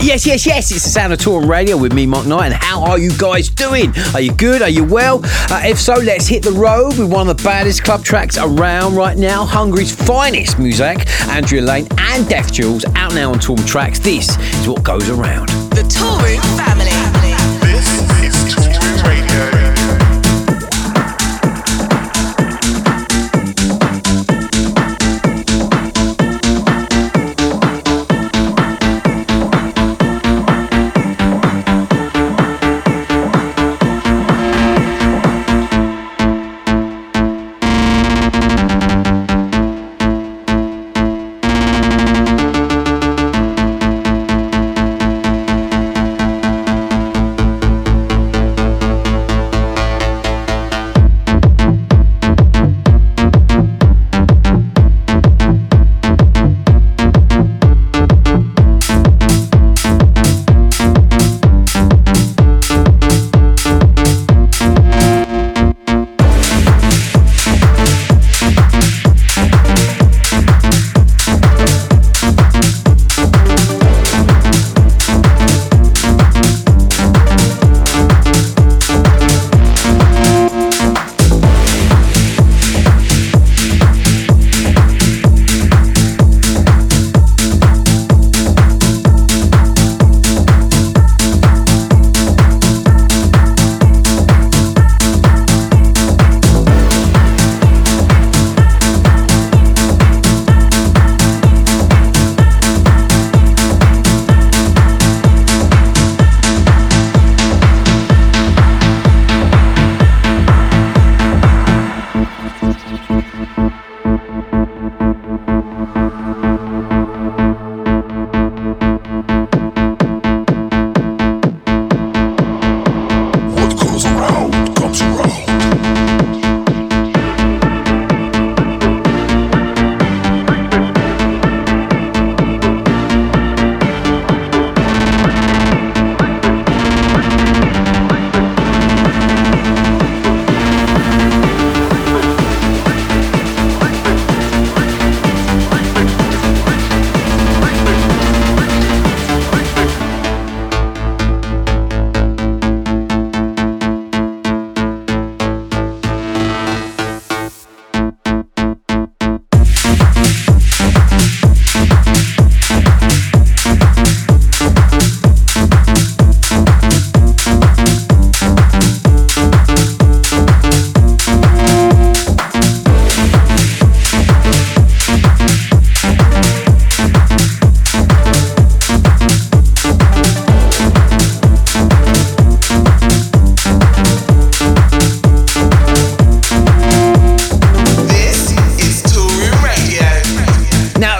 Yes, it's the sound of Toolroom Radio with me, Mark Knight, and how are you guys doing? Are you good? Are you well? If so, let's hit the road with one of the baddest club tracks around right now, Hungary's finest, Muzzaik, Andrea Lane and Deaf Jules, out now on Toolroom Trax. This is what goes around. The Toolroom family. This is Toolroom Radio.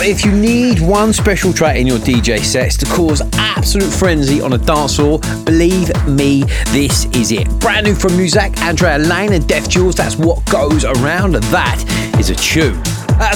If you need one special track in your DJ sets to cause absolute frenzy on a dance floor, believe me, this is it. Brand new from Muzzaik, Andrea Lane and Deaf Jules, that's what goes around, and that is a tune.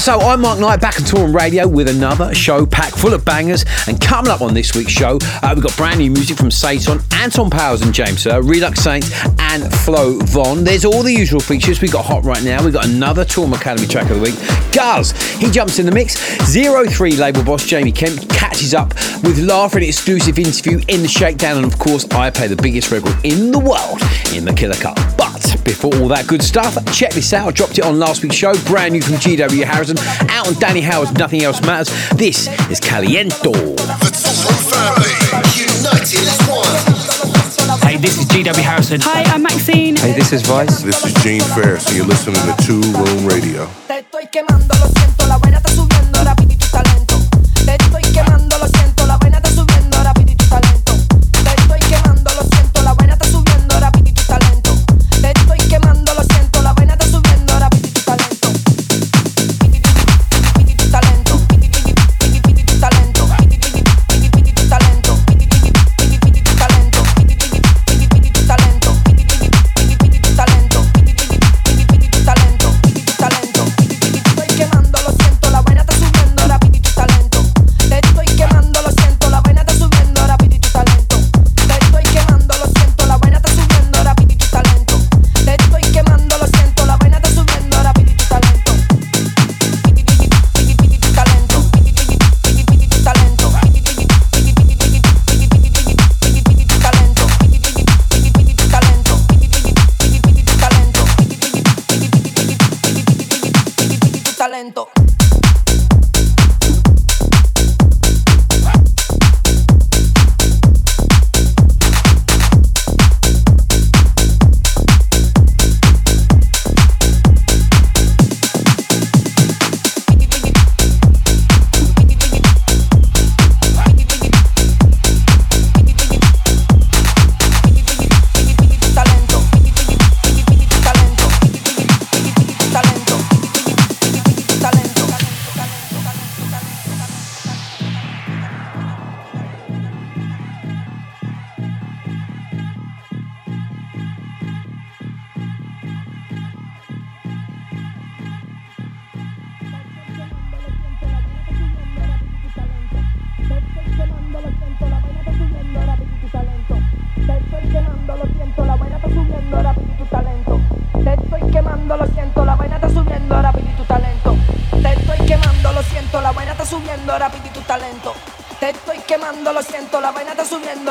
So I'm Mark Knight, back on Toolroom Radio with another show packed full of bangers. And coming up on this week's show, we've got brand new music from Saison, Anton Powers and James Sir, Redux Saints and Flo Von. There's all the usual features. We've got hot right now. We've got another Toolroom Academy track of the week. Guz, he jumps in the mix. Zero3 label boss Jamie Kemp catches up with LAR for an exclusive interview in the Shakedown. And of course, I play the biggest record in the world in the Killer Cup. But before all that good stuff, check this out. I dropped it on last week's show. Brand new from GW Harrison, out on Danny Howard's Nothing Else Matters. This is Caliento. The Toolroom family, united as one. Hey, this is GW Harrison. Hi, I'm Maxine. Hey, this is Vice. This is Gene Ferris, and you're listening to Toolroom Radio. Talent.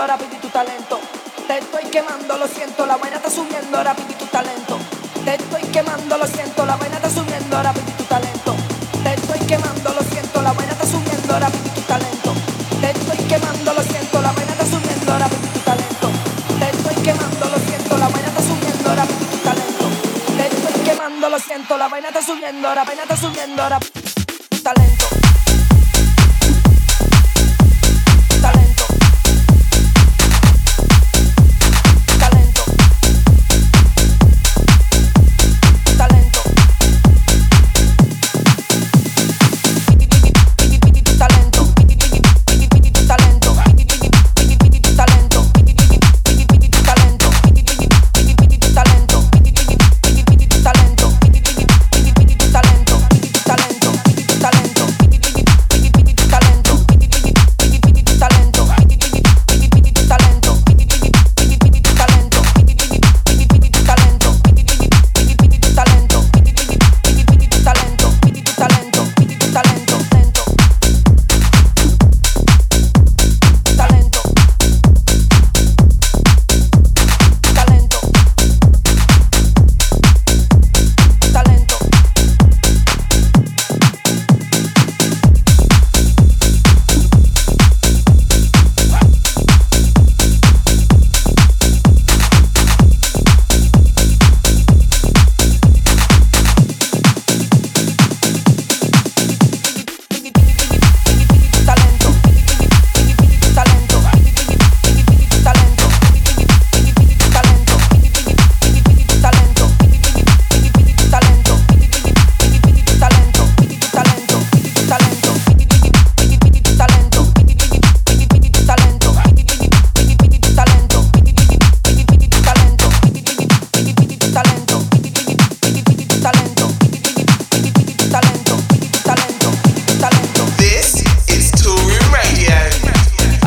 rápido y tu talento. Te estoy quemando, lo siento, la vaina está subiendo, rápido y tu talento. Te estoy quemando, lo siento, la vaina está subiendo, rápido y tu talento. Te estoy quemando, lo siento, la vaina está subiendo, rápido y tu talento. Te estoy quemando, lo siento, la vaina está subiendo, rápido y tu talento. Te estoy quemando, lo siento, la vaina está subiendo, rápido y tu talento. Te estoy quemando, lo siento, la vaina está subiendo, la vaina está subiendo, rápido y tu talento.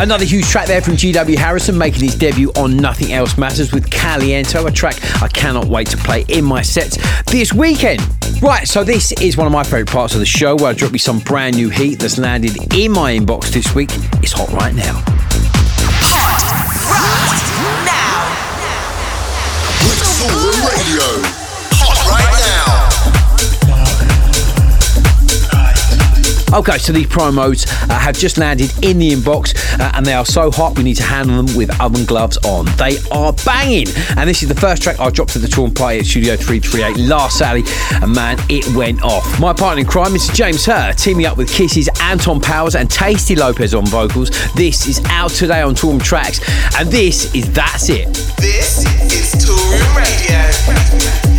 Another huge track there from GW Harrison, making his debut on Nothing Else Matters with Caliento, a track I cannot wait to play in my sets this weekend. Right, so this is one of my favourite parts of the show where I drop you some brand new heat that's landed in my inbox this week. It's hot right now. Hot right now. With Toolroom Radio. Okay, so these promos have just landed in the inbox and they are so hot we need to handle them with oven gloves on. They are banging. And this is the first track I dropped to the Toolroom Party at Studio 338 last Saturday, and man, it went off. My partner in crime is James Herr, teaming up with Kissy's Anton Powers and Tasty Lopez on vocals. This is out today on Toolroom Trax, and this is That's It. This is Toolroom Radio. That's it!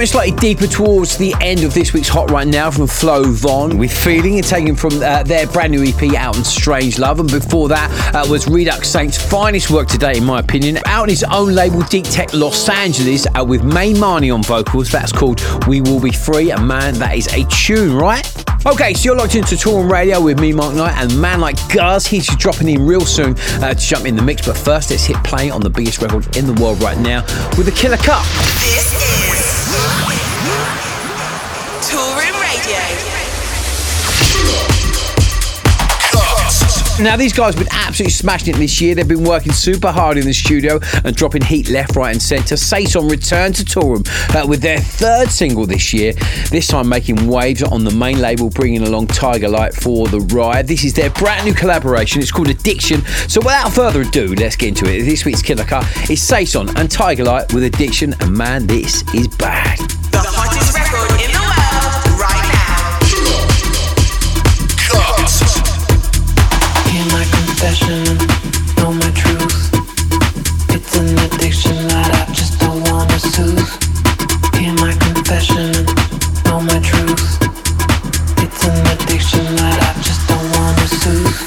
Going slightly deeper towards the end of this week's Hot Right Now from Flo Von with Feeling, and taken from their brand new EP out on Strange Love. And before that was Redux Saints' finest work today, in my opinion, out on his own label Deep Tech Los Angeles with May Marnie on vocals. That's called We Will Be Free, and man, that is a tune, right? Okay, so you're locked into Toolroom Radio with me, Mark Knight, and man like Guz, he's dropping in real soon to jump in the mix. But first, let's hit play on the biggest record in the world right now with a killer cut. This is Toolroom Radio. Now, these guys have been absolutely smashing it this year. They've been working super hard in the studio and dropping heat left, right and centre. Saison returned to Toolroom with their third single this year, this time making waves on the main label, bringing along Tigerlight for the ride. This is their brand new collaboration. It's called Addiction. So without further ado, let's get into it. This week's killer cut is Saison and Tigerlight with Addiction, and man, this is bad. The hottest record in the world right now. Hear my confession, know my truth. It's an addiction that I just don't wanna soothe. Hear my confession, know my truth. It's an addiction that I just don't wanna soothe.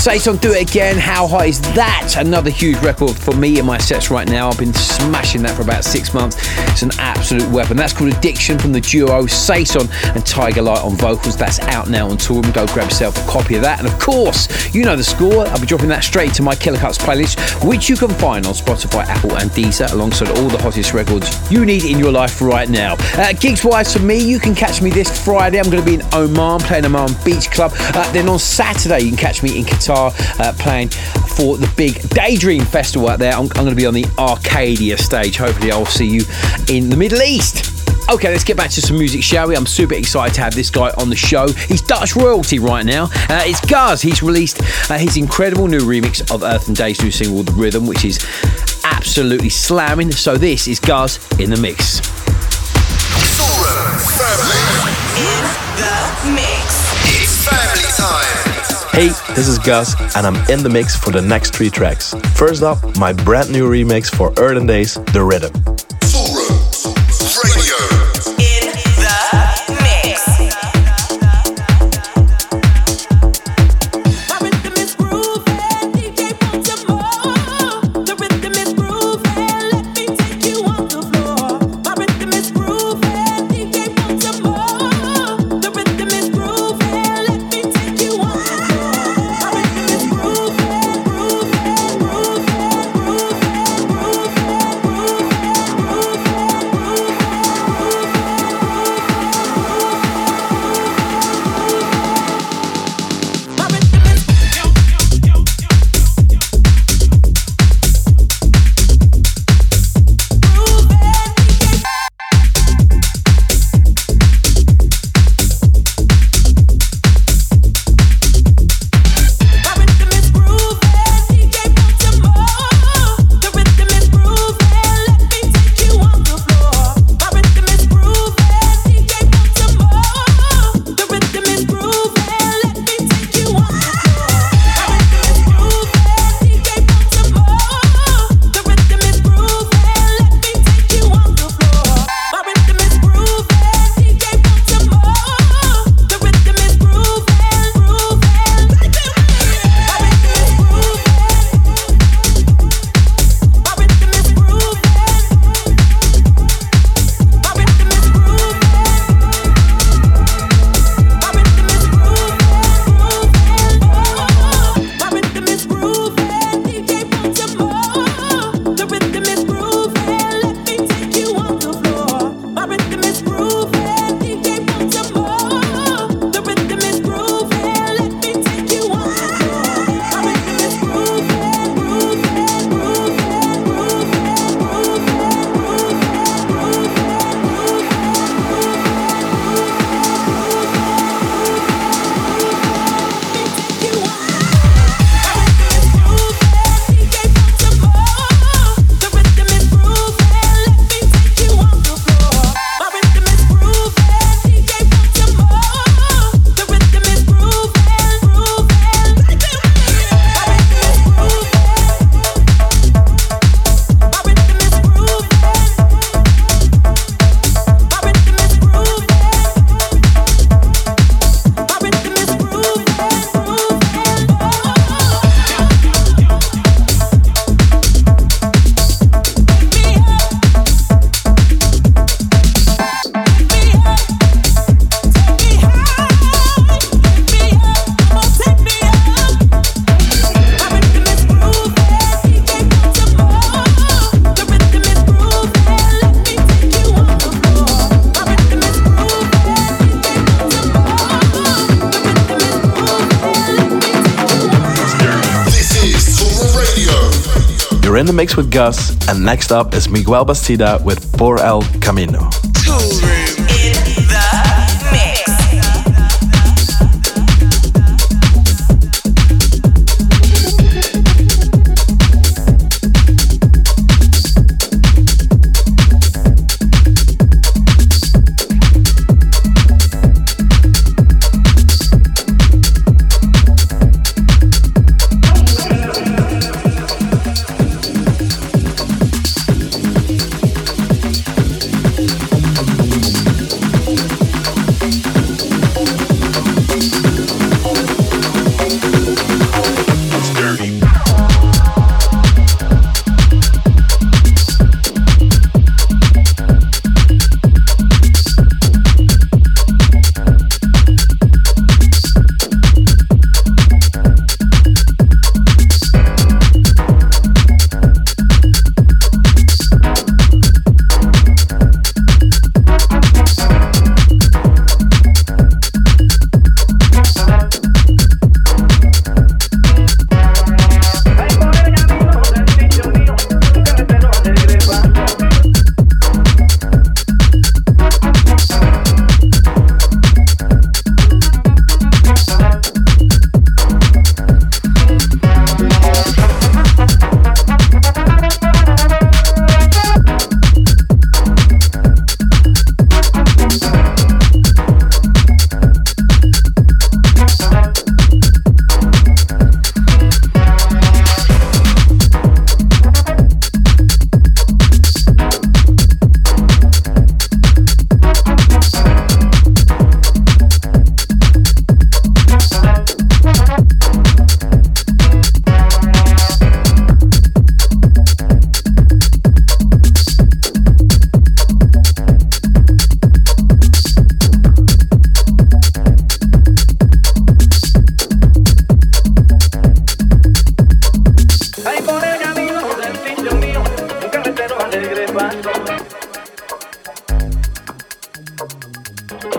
Saison, Do It Again, how hot is that? Another huge record for me in my sets right now. I've been smashing that for about 6 months. It's an absolute weapon. That's called Addiction from the duo Saison and Tigerlight on vocals. That's out now on Toolroom. Go grab yourself a copy of that. And of course, you know the score. I'll be dropping that straight to my Killer Cuts playlist, which you can find on Spotify, Apple and Deezer, alongside all the hottest records you need in your life right now. Gigs-wise for me, you can catch me this Friday. I'm going to be in Oman, playing Oman Beach Club. Then on Saturday, you can catch me in Qatar. Playing for the big Daydream Festival out there. I'm going to be on the Arcadia stage. Hopefully I'll see you in the Middle East. Okay, let's get back to some music, shall we? I'm super excited to have this guy on the show. He's Dutch royalty right now. It's Guz. He's released his incredible new remix of Earth n Days' new single, The Rhythm, which is absolutely slamming. So this is Guz in the mix. It's family time. Hey, this is Guz, and I'm in the mix for the next 3 tracks. First up, my brand new remix for Earth n Days, The Rhythm. In the mix with Guz, and next up is Miguel Bastida with Por El Camino.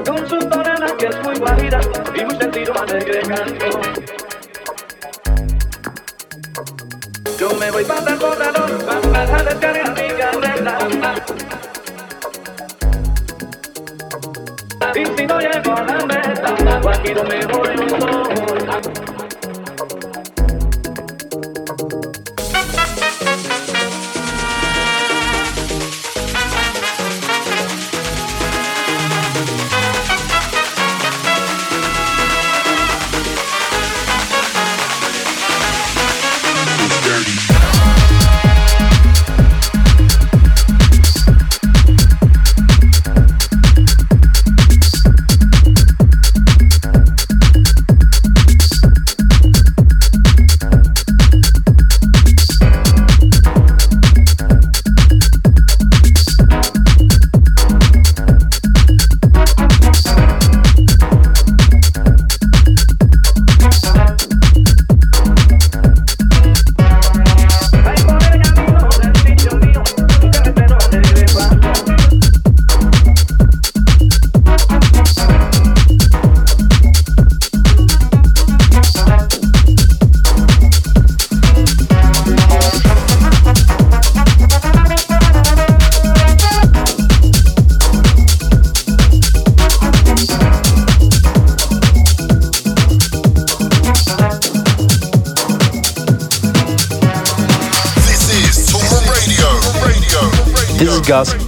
con sus tonadas que es muy guajira y muy sentido más alegre canto. Yo me voy para el borrador, para a descargar mi carrera. Y si no llego a la meta, aquí no me voy un sol.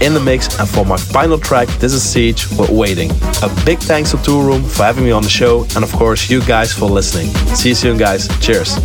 In the mix, and for my final track, this is Siege with Waiting. A big thanks to Toolroom for having me on the show, and of course you guys for listening. See you soon, guys. Cheers.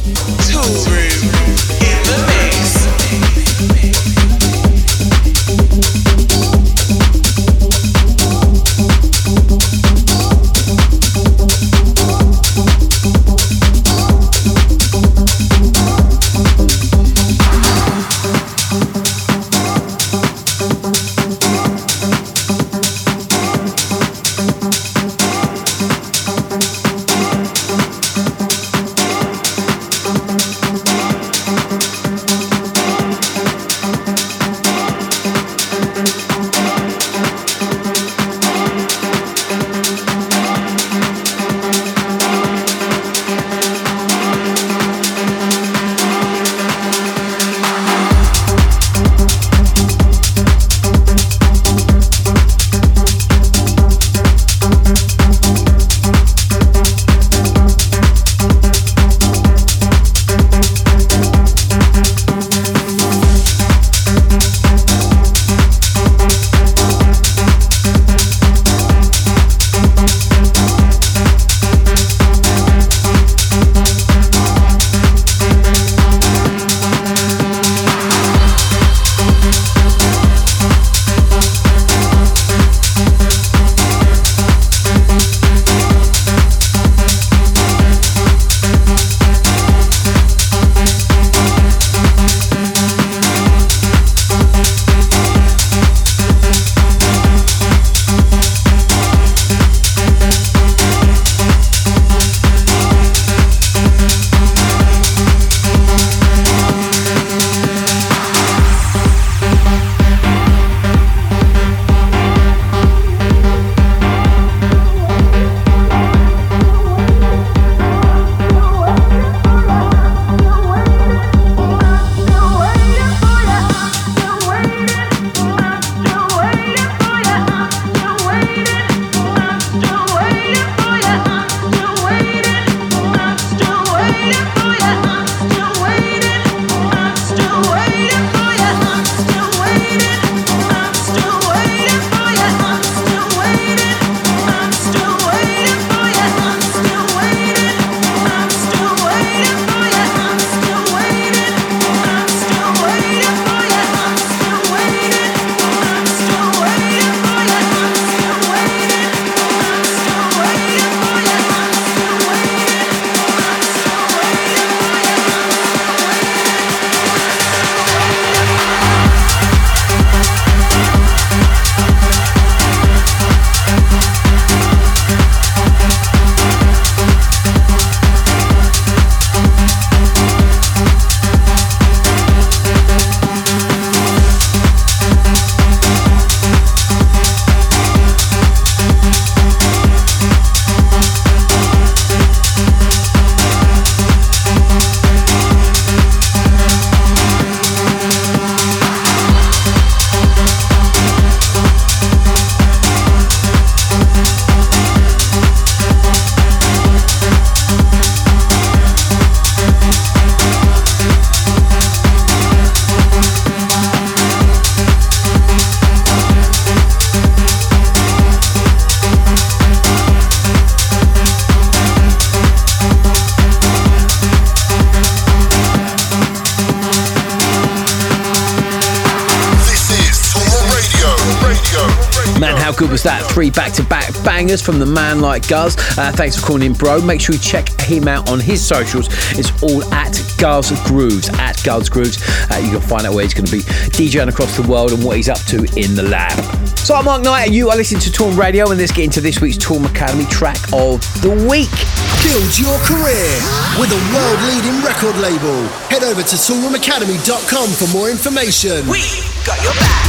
How good was that? 3 back-to-back bangers from the man like Guz. Thanks for calling in, bro. Make sure you check him out on his socials. It's all at Guz Grooves, at Guz Grooves. You can find out where he's going to be DJing across the world and what he's up to in the lab. So I'm Mark Knight and you are listening to Toolroom Radio, and let's get into this week's Toolroom Academy track of the week. Build your career with a world-leading record label. Head over to toolroomacademy.com for more information. We got your back.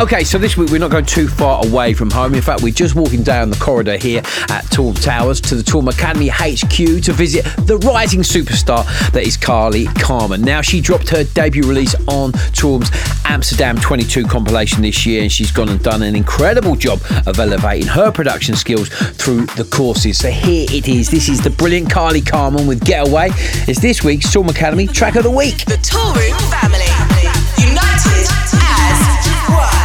Okay, so this week we're not going too far away from home. In fact, we're just walking down the corridor here at Toolroom Towers to the Toolroom Academy HQ to visit the rising superstar that is Carly Carmen. Now, she dropped her debut release on Toolroom's Amsterdam 22 compilation this year, and she's gone and done an incredible job of elevating her production skills through the courses. So here it is. This is the brilliant Carly Carmen with Getaway. It's this week's Toolroom Academy Track of the Week. The Toolroom Family. United as one.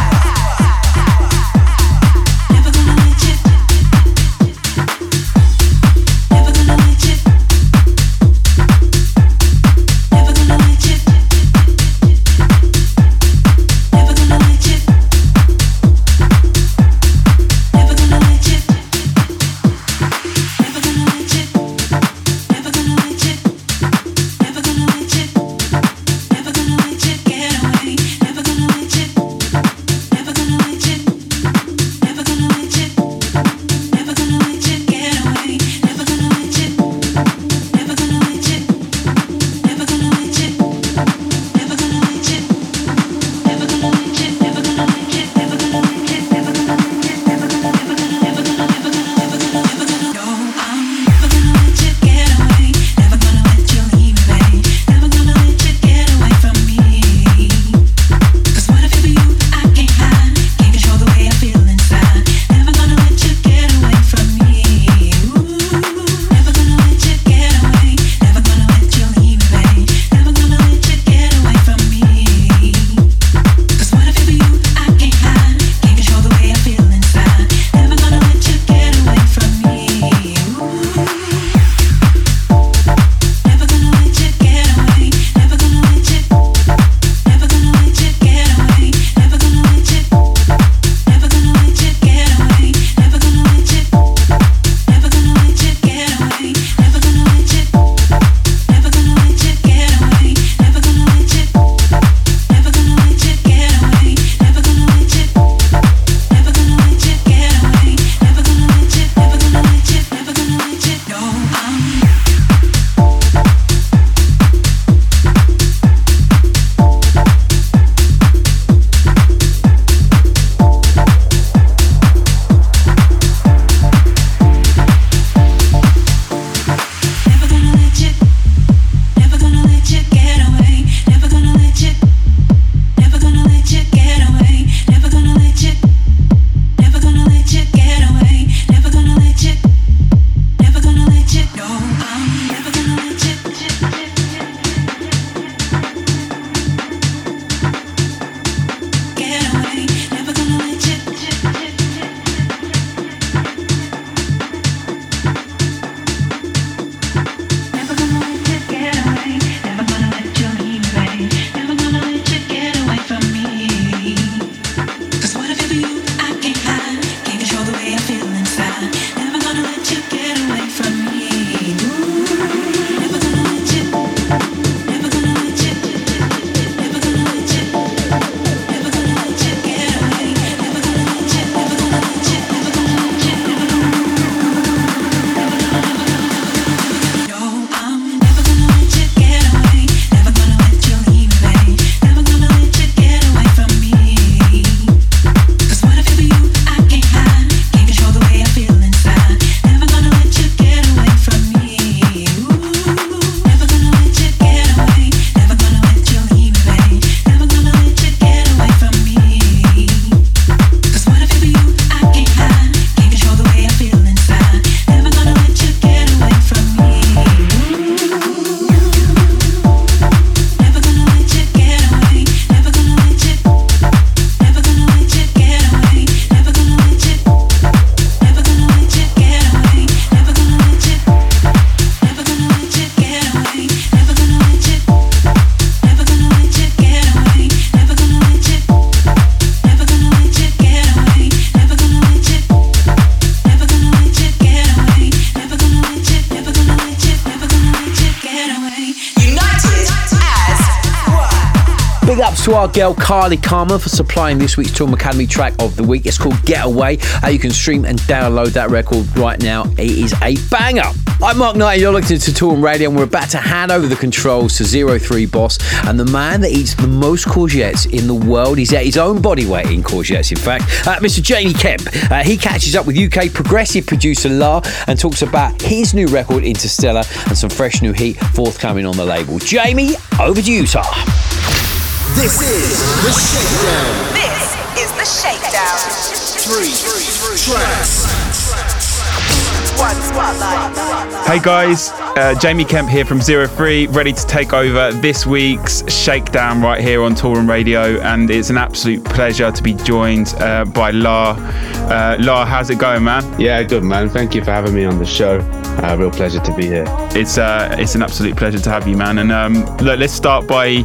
to our girl Carly Carmen for supplying this week's Toolroom Academy track of the week. It's called Getaway. You can stream and download that record right now. It is a banger. I'm Mark Knight and you're looking to Toolroom Radio, and we're about to hand over the controls to Zero3 boss and the man that eats the most courgettes in the world. He's at his own body weight in courgettes, in fact. Mr. Jamie Kemp. He catches up with UK progressive producer LAR and talks about his new record Interstellar and some fresh new heat forthcoming on the label. Jamie, over to you, sir. This is The Shakedown. This is The Shakedown. Three tracks. One spotlight. Hey guys, Jamie Kemp here from Zero3, ready to take over this week's Shakedown right here on Toolroom Radio, and it's an absolute pleasure to be joined by LAR. LAR, how's it going, man? Yeah, good, man. Thank you for having me on the show. Real pleasure to be here. It's an absolute pleasure to have you, man. And look, let's start by,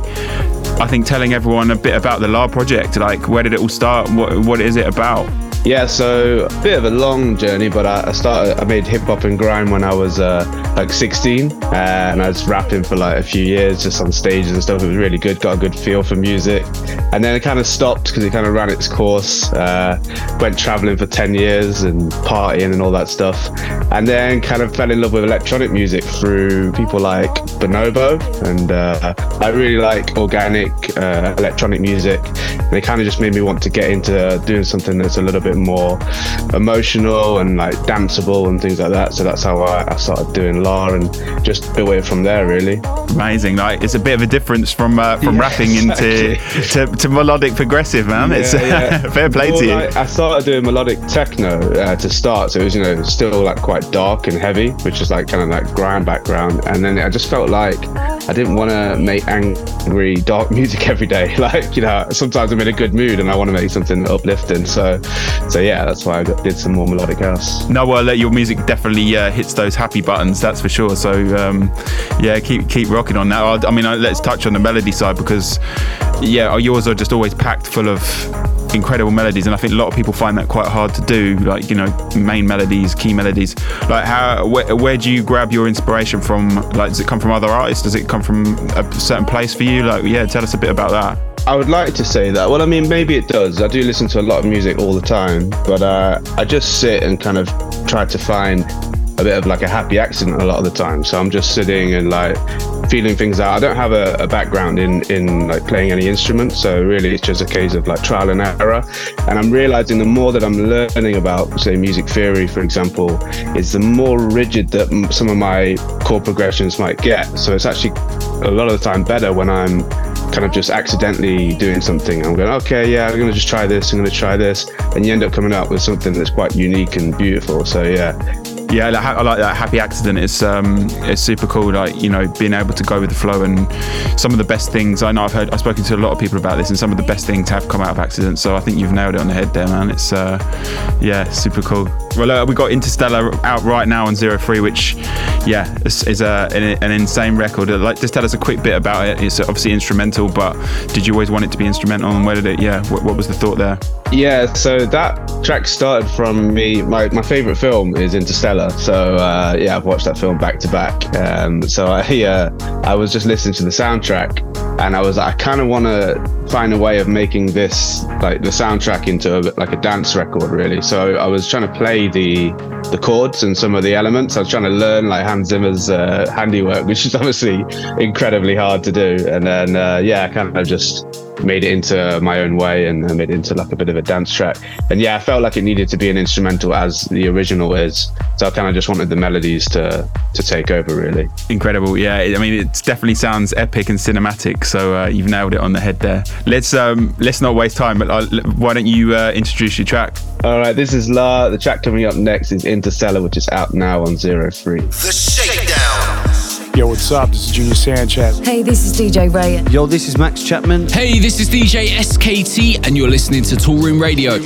I think, telling everyone a bit about the LAR project. Like, where did it all start? What is it about? Yeah, so a bit of a long journey, but I made hip hop and grime when I was like 16, and I was rapping for like a few years just on stages and stuff. It was really good, got a good feel for music, and then it kind of stopped because it kind of ran its course. Went traveling for 10 years and partying and all that stuff, and then kind of fell in love with electronic music through people like Bonobo, and I really like organic electronic music, and it kind of just made me want to get into doing something that's a little bit more emotional and like danceable and things like that. So that's how I started doing LAR and just built it from there, really. Amazing. Like, it's a bit of a difference from rapping exactly. into melodic progressive, man. Fair play to you. Like, I started doing melodic techno to start, so it was, you know, still like quite dark and heavy, which is like kind of like grime background, and then I just felt like I didn't want to make angry dark music every day. Like, you know, sometimes I'm in a good mood and I want to make something uplifting, so yeah, that's why I did some more melodic house. No, well, your music definitely hits those happy buttons, that's for sure. So yeah, keep rocking on that. I mean, let's touch on the melody side, because yeah, yours are just always packed full of incredible melodies, and I think a lot of people find that quite hard to do, like, you know, main melodies, key melodies. Like, how where do you grab your inspiration from? Like, does it come from other artists? Does it come from a certain place for you? Like, yeah, tell us a bit about that. I would like to say that. Well, I mean, maybe it does. I do listen to a lot of music all the time, but I just sit and kind of try to find a bit of like a happy accident a lot of the time. So I'm just sitting and like feeling things out. I don't have a background in like playing any instrument, so really it's just a case of like trial and error. And I'm realizing the more that I'm learning about, say, music theory, for example, is the more rigid that some of my chord progressions might get. So it's actually a lot of the time better when I'm kind of just accidentally doing something. I'm going, okay, yeah, I'm going to just try this, and you end up coming up with something that's quite unique and beautiful. So yeah, I like that happy accident. It's super cool, like, you know, being able to go with the flow. And some of the best things I know, I've spoken to a lot of people about this, and some of the best things have come out of accidents. So I think you've nailed it on the head there, man. It's yeah, super cool. Well, we got Interstellar out right now on 0-3, which yeah, is an insane record. Like, just tell us a quick bit about it. It's obviously instrumental, but did you always want it to be instrumental, and where did it? Yeah, what was the thought there? Yeah, so that track started from me. My favorite film is Interstellar. So yeah, I've watched that film back to back. So I was just listening to the soundtrack, and I was like, I kind of want to find a way of making this, like, the soundtrack into like a dance record, really. So I was trying to play the chords and some of the elements. I was trying to learn like Hans Zimmer's handiwork, which is obviously incredibly hard to do. And then yeah, I kind of just made it into my own way, and made it into like a bit of a dance track. And yeah, I felt like it needed to be an instrumental, as the original is. So I kind of just wanted the melodies to take over, really. Incredible. Yeah, I mean, it definitely sounds epic and cinematic. So you've nailed it on the head there. Let's not waste time, but why don't you introduce your track? All right, this is LAR. The track coming up next is Interstellar, which is out now on 0-3. The Shakedown. Yo, what's up? This is Junior Sanchez. Hey, this is DJ Ray. Yo, this is Max Chapman. Hey, this is DJ SKT, and you're listening to Toolroom Radio.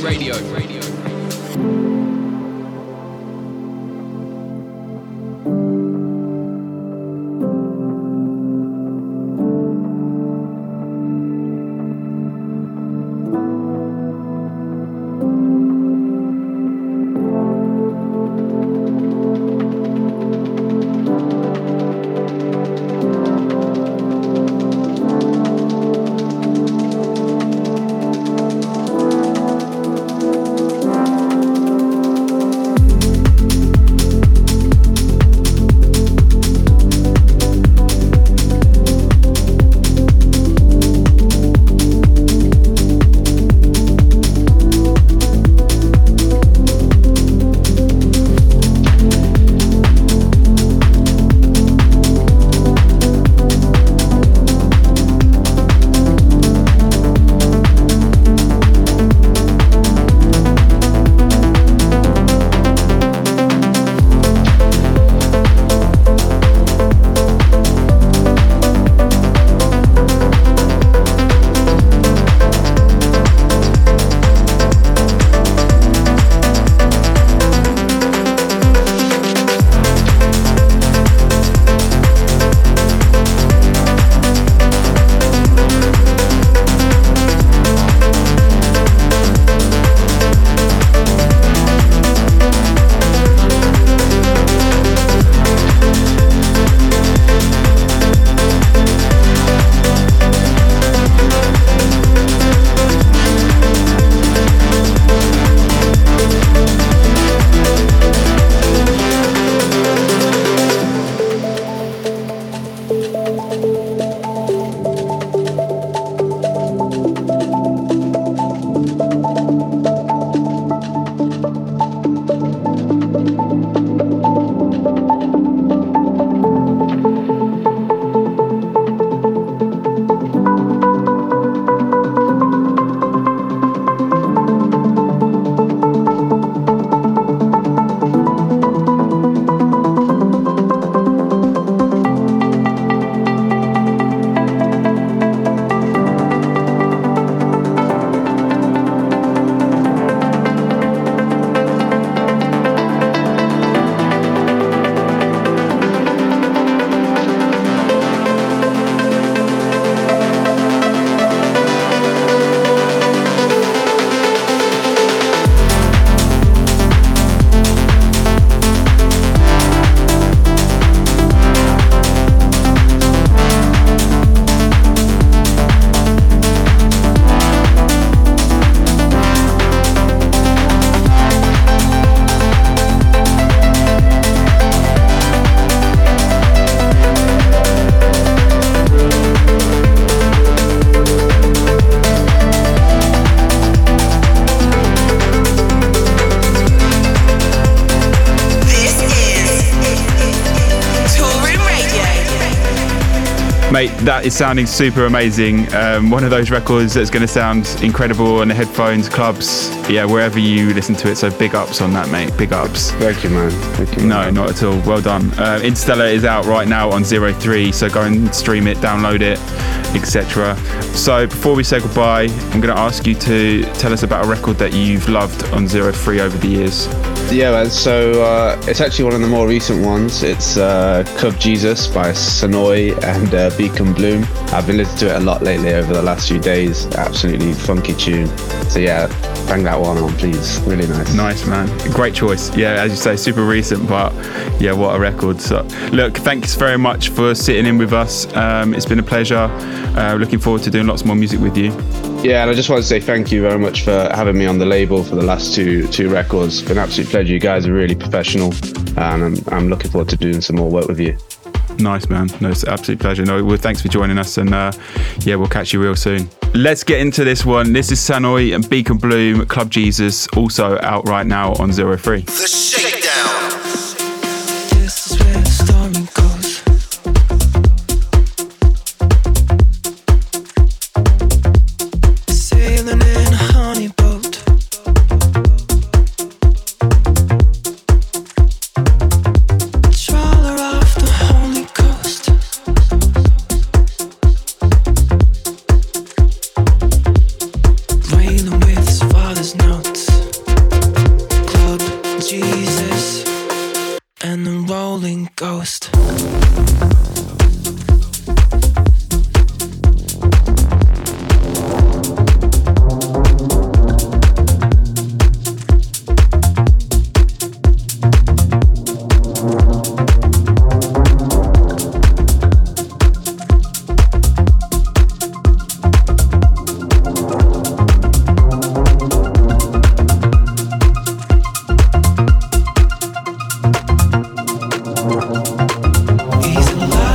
Mate, that is sounding super amazing. One of those records that's going to sound incredible on the headphones, clubs, yeah, wherever you listen to it. So big ups on that, mate. Big ups. Thank you, man. Thank you. No, not at all. Well done. Interstellar is out right now on Zero3, so go and stream it, download it, etc. So before we say goodbye, I'm going to ask you to tell us about a record that you've loved on Zero3 over the years. Yeah, man. So it's actually one of the more recent ones. It's Club Jesus by Sanoi and Beacon Bloom. I've been listening to it a lot lately over the last few days. Absolutely funky tune. So yeah, bang that one on, please. Really nice. Nice, man. Great choice. Yeah, as you say, super recent, but yeah, what a record. So look, thanks very much for sitting in with us. It's been a pleasure. Looking forward to doing lots more music with you. Yeah, and I just want to say thank you very much for having me on the label for the last two records. It's been an absolute pleasure. You guys are really professional, and I'm looking forward to doing some more work with you. Nice, man. No, it's an absolute pleasure. No, well, thanks for joining us, and yeah, we'll catch you real soon. Let's get into this one. This is Sanoi and Beacon Bloom, Club Jesus, also out right now on Zero3. The Shakedown. He's in love.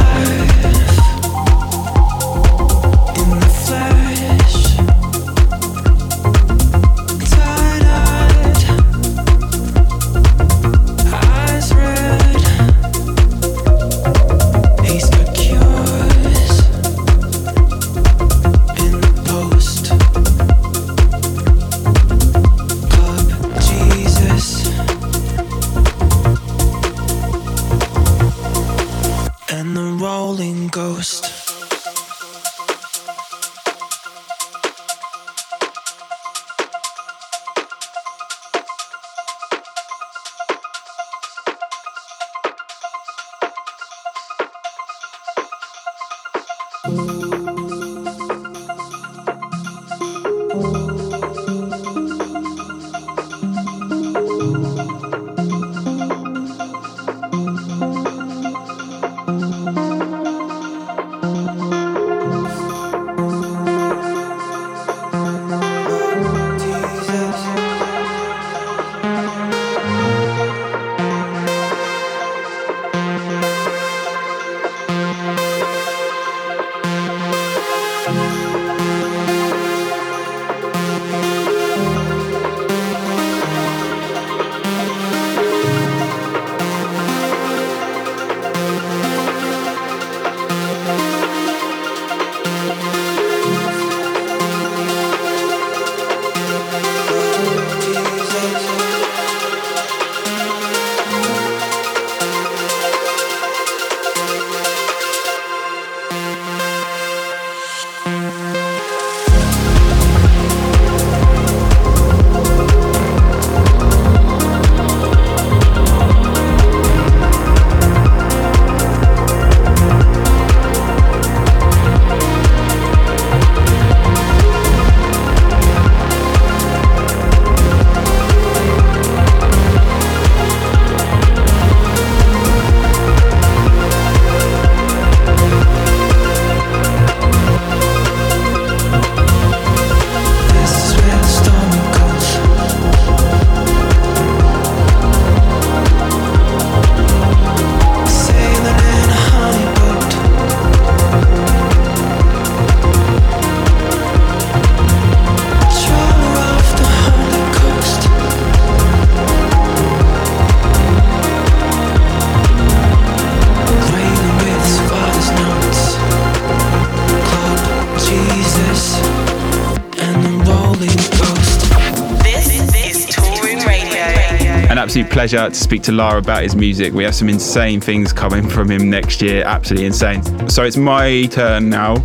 an absolute pleasure to speak to LAR about his music. We have some insane things coming from him next year, absolutely insane. So it's my turn now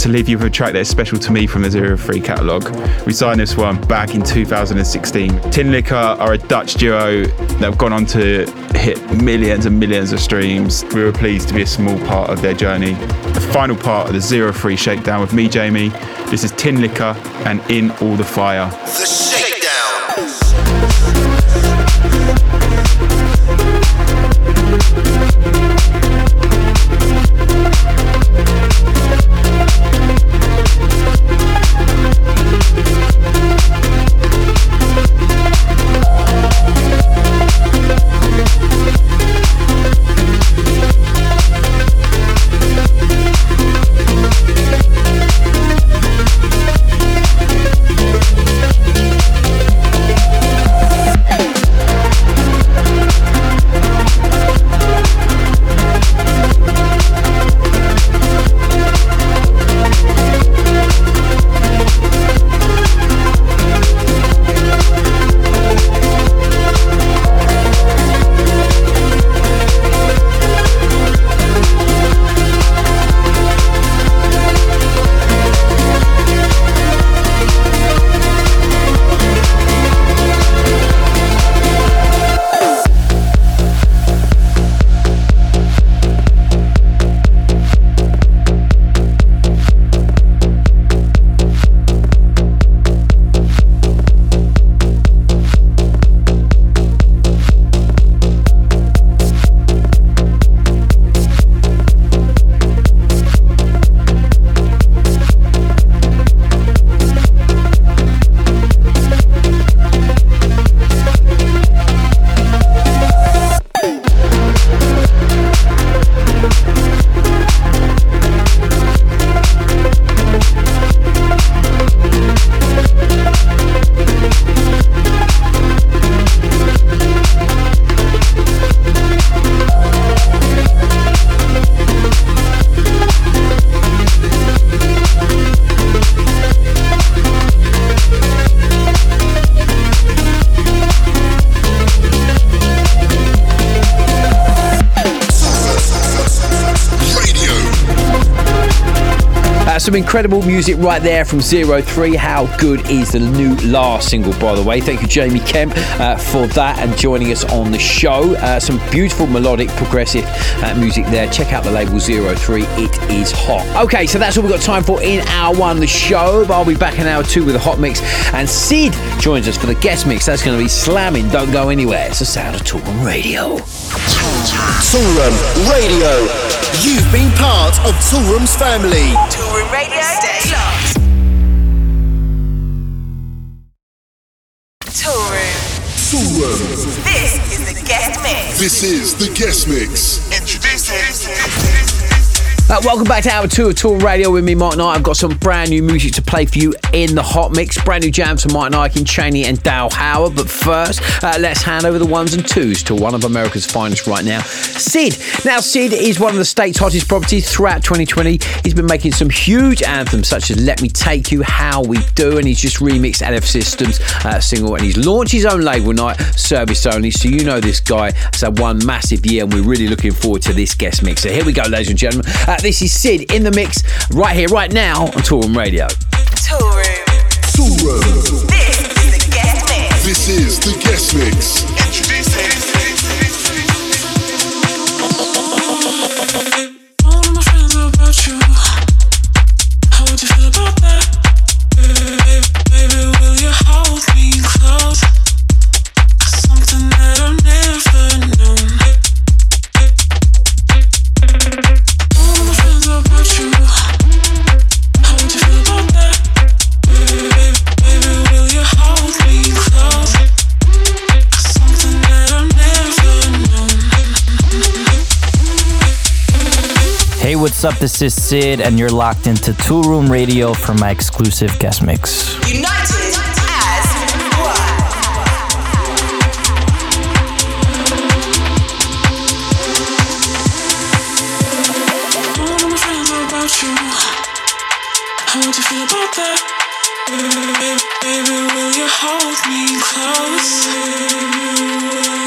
to leave you with a track that is special to me from the Zero3 catalogue. We signed this one back in 2016. Tinlicker are a Dutch duo that have gone on to hit millions and millions of streams. We were pleased to be a small part of their journey. The final part of the Zero3 Shakedown with me, Jamie. This is Tinlicker and In All The Fire. The Shakedown. Some incredible music right there from Zero3. How good is the new LAR single, by the way? Thank you, Jamie Kemp, for that and joining us on the show. Some beautiful melodic, progressive music there. Check out the label Zero3. It is hot. Okay, so that's all we've got time for in hour one, the show. But I'll be back in hour two with a hot mix. And Sid joins us for the guest mix. That's going to be slamming. Don't go anywhere. It's the sound of Toolroom Radio. Toolroom Radio. You've been part of Toolroom's family. Toolroom Radio, stay locked. Toolroom. Toolroom. This is the guest mix. This is the guest mix. Introducing. Welcome back to Hour 2 of Toolroom Radio with me, Mark Knight. I've got some brand new music to play for you in the hot mix. Brand new jams from Mark Knight, Chaney and Dale Howard. But first, let's hand over the ones and twos to one of America's finest right now, Sid. Now, Sid is one of the state's hottest properties throughout 2020. He's been making some huge anthems such as Let Me Take You, How We Do, and he's just remixed LF System's single, and he's launched his own label, Night Service Only. So you know this guy has had one massive year, and we're really looking forward to this guest mix. So here we go, ladies and gentlemen. This is Sid in the mix, right here, right now on Toolroom Radio. Toolroom. Toolroom. This is the guest mix. This is the guest mix. Introducing. What's up, this is Sid, and you're locked into Toolroom Radio for my exclusive guest mix. United as one. All my friends are about you. How would you feel about that? Baby, baby, will you hold me close?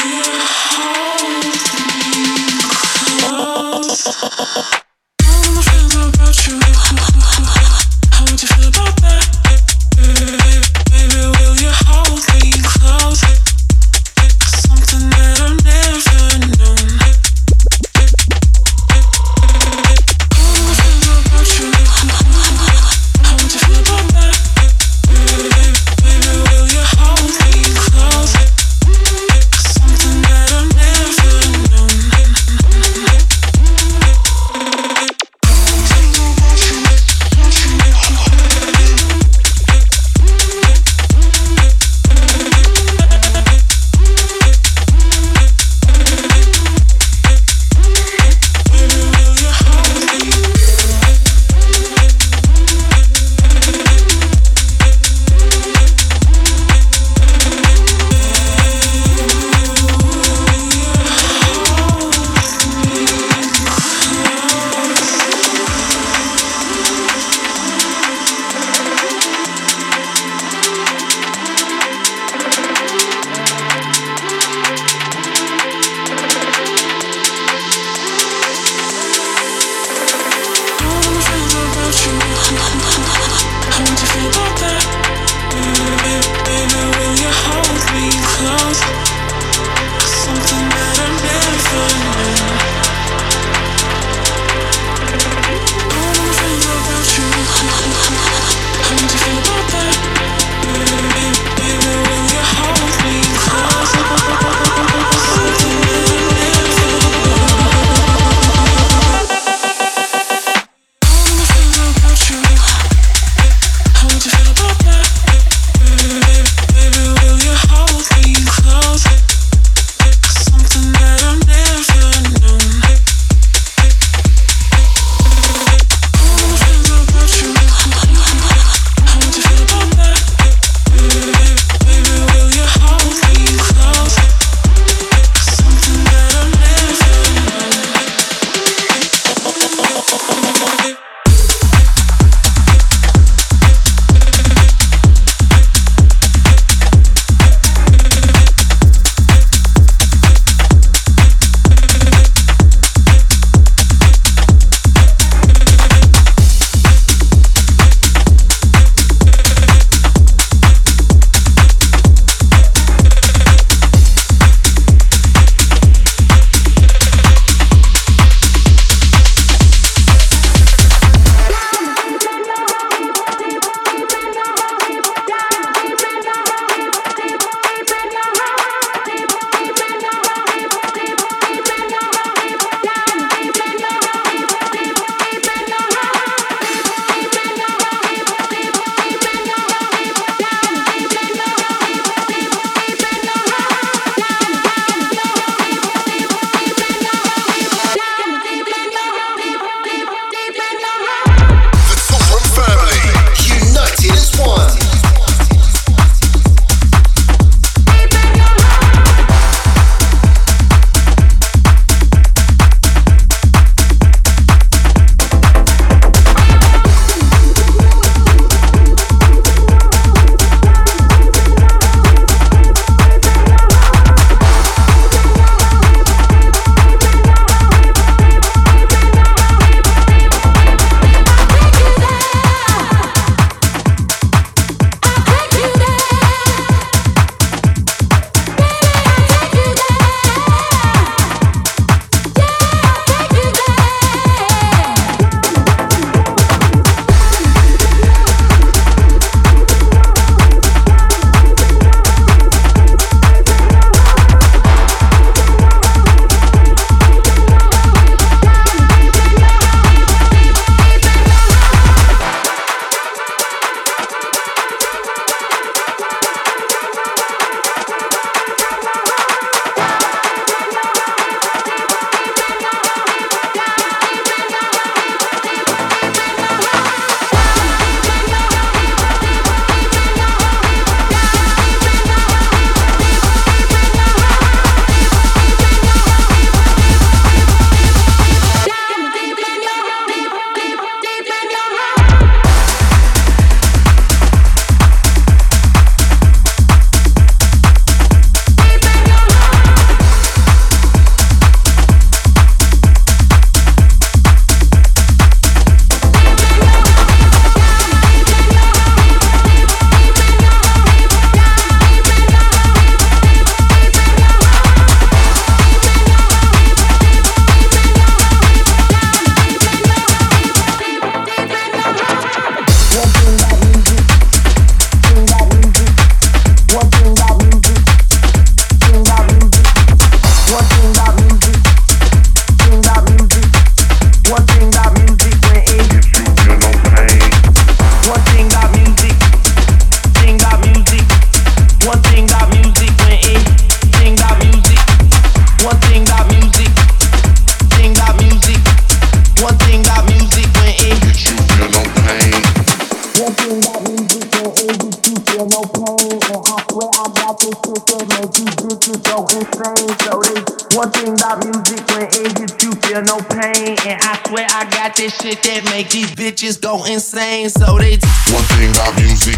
Just go insane, so they one thing about music.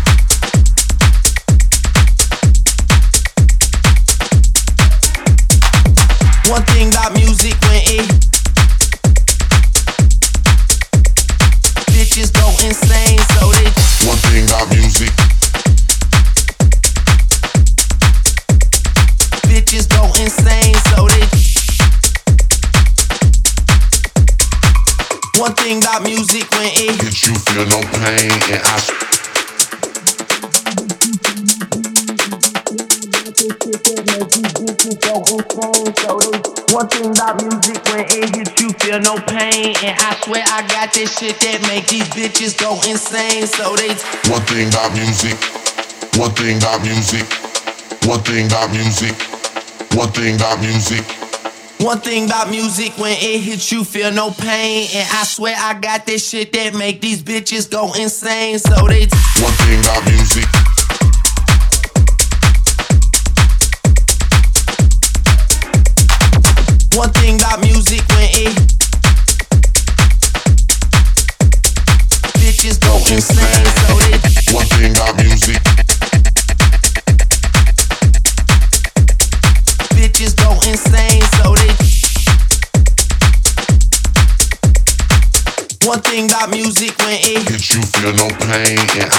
One thing about music when it bitches go insane, so they one thing about music. Bitches go insane, so they one thing about music when it hits you, feel no pain, and I one thing about music when it hits you, feel no pain, and I swear I got this shit that make these bitches go insane. So they one thing about music, one thing about music, one thing about music, one thing about music. One thing about music, when it hits you, feel no pain. And I swear I got this shit that make these bitches go insane. So they one thing about music. One thing about music, when it bitches go insane. So they one thing about music. Bitches go insane, so they one thing about music when it hits you, feel no pain, and I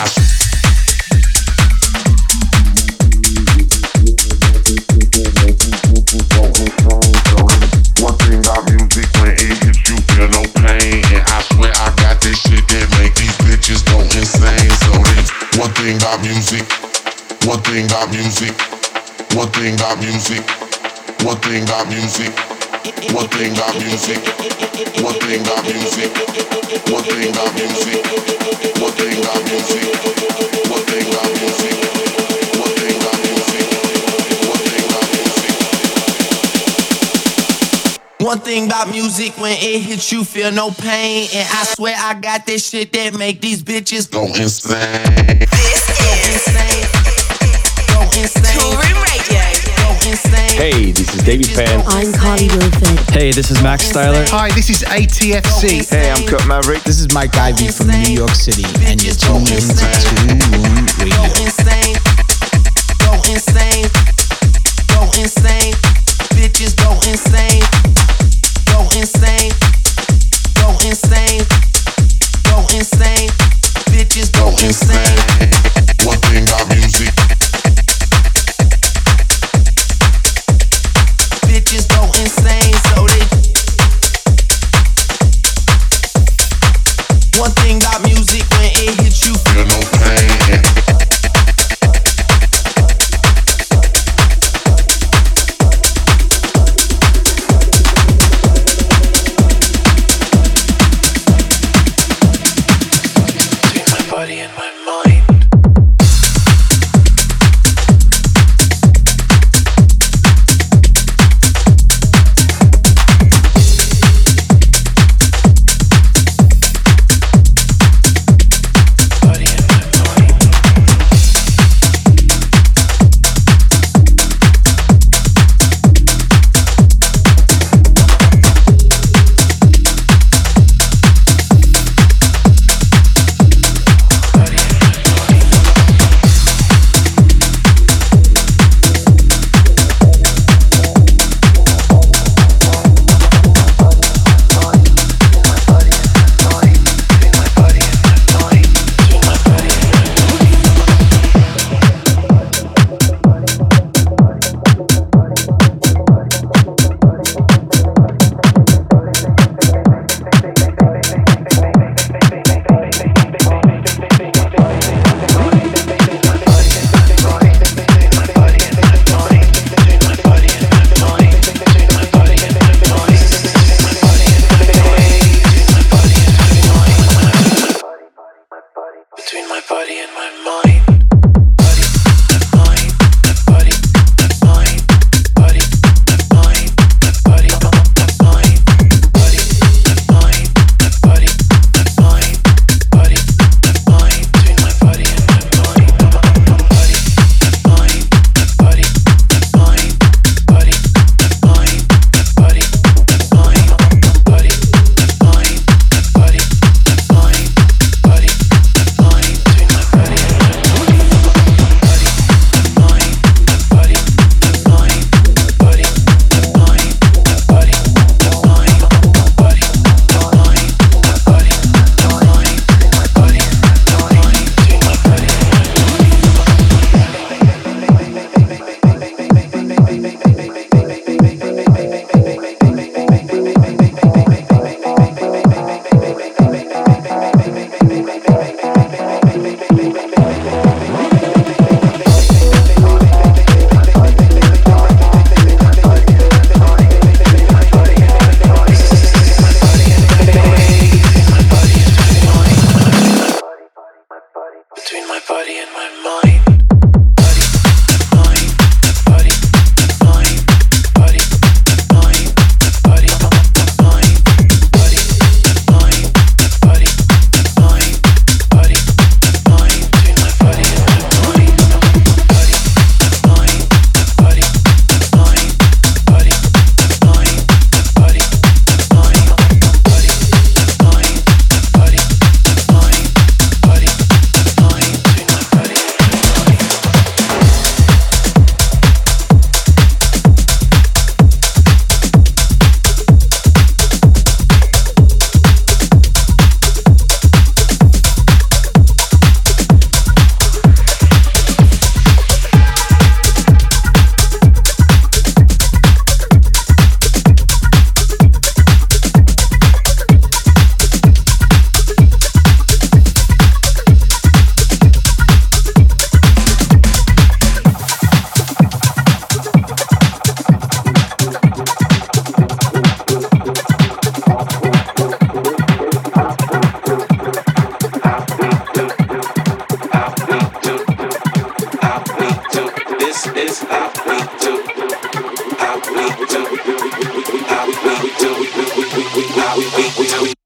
one thing about music when it hits you, feel no pain, and I swear I got this shit that make these bitches go insane. Hey, this is David Penn. I'm Carly Wilford. Hey, this is Max Styler. Hi, this is ATFC. Hey, I'm Cut Maverick. This is Mike Ivey from New York City, and you're tuned in to Toolroom Radio. Go insane, go insane, go insane, bitches go insane, go insane, go insane, go insane, bitches go insane. One thing about music. Just go insane, so they one thing about music when it hits you, feel no pain.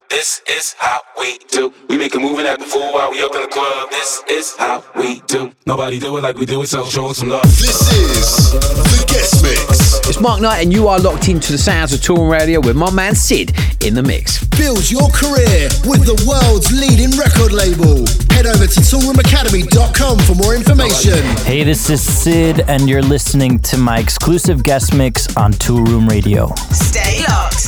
This is how we do. We make a move and act a fool while we up in the club. This is how we do. Nobody do it like we do it, so show us some love. This is the guest mix. It's Mark Knight and you are locked into the sounds of Toolroom Radio with my man Sid in the mix. Build your career with the world's leading record label. Head over to toolroomacademy.com for more information. Hey, this is Sid and you're listening to my exclusive guest mix on Toolroom Radio. Stay locked.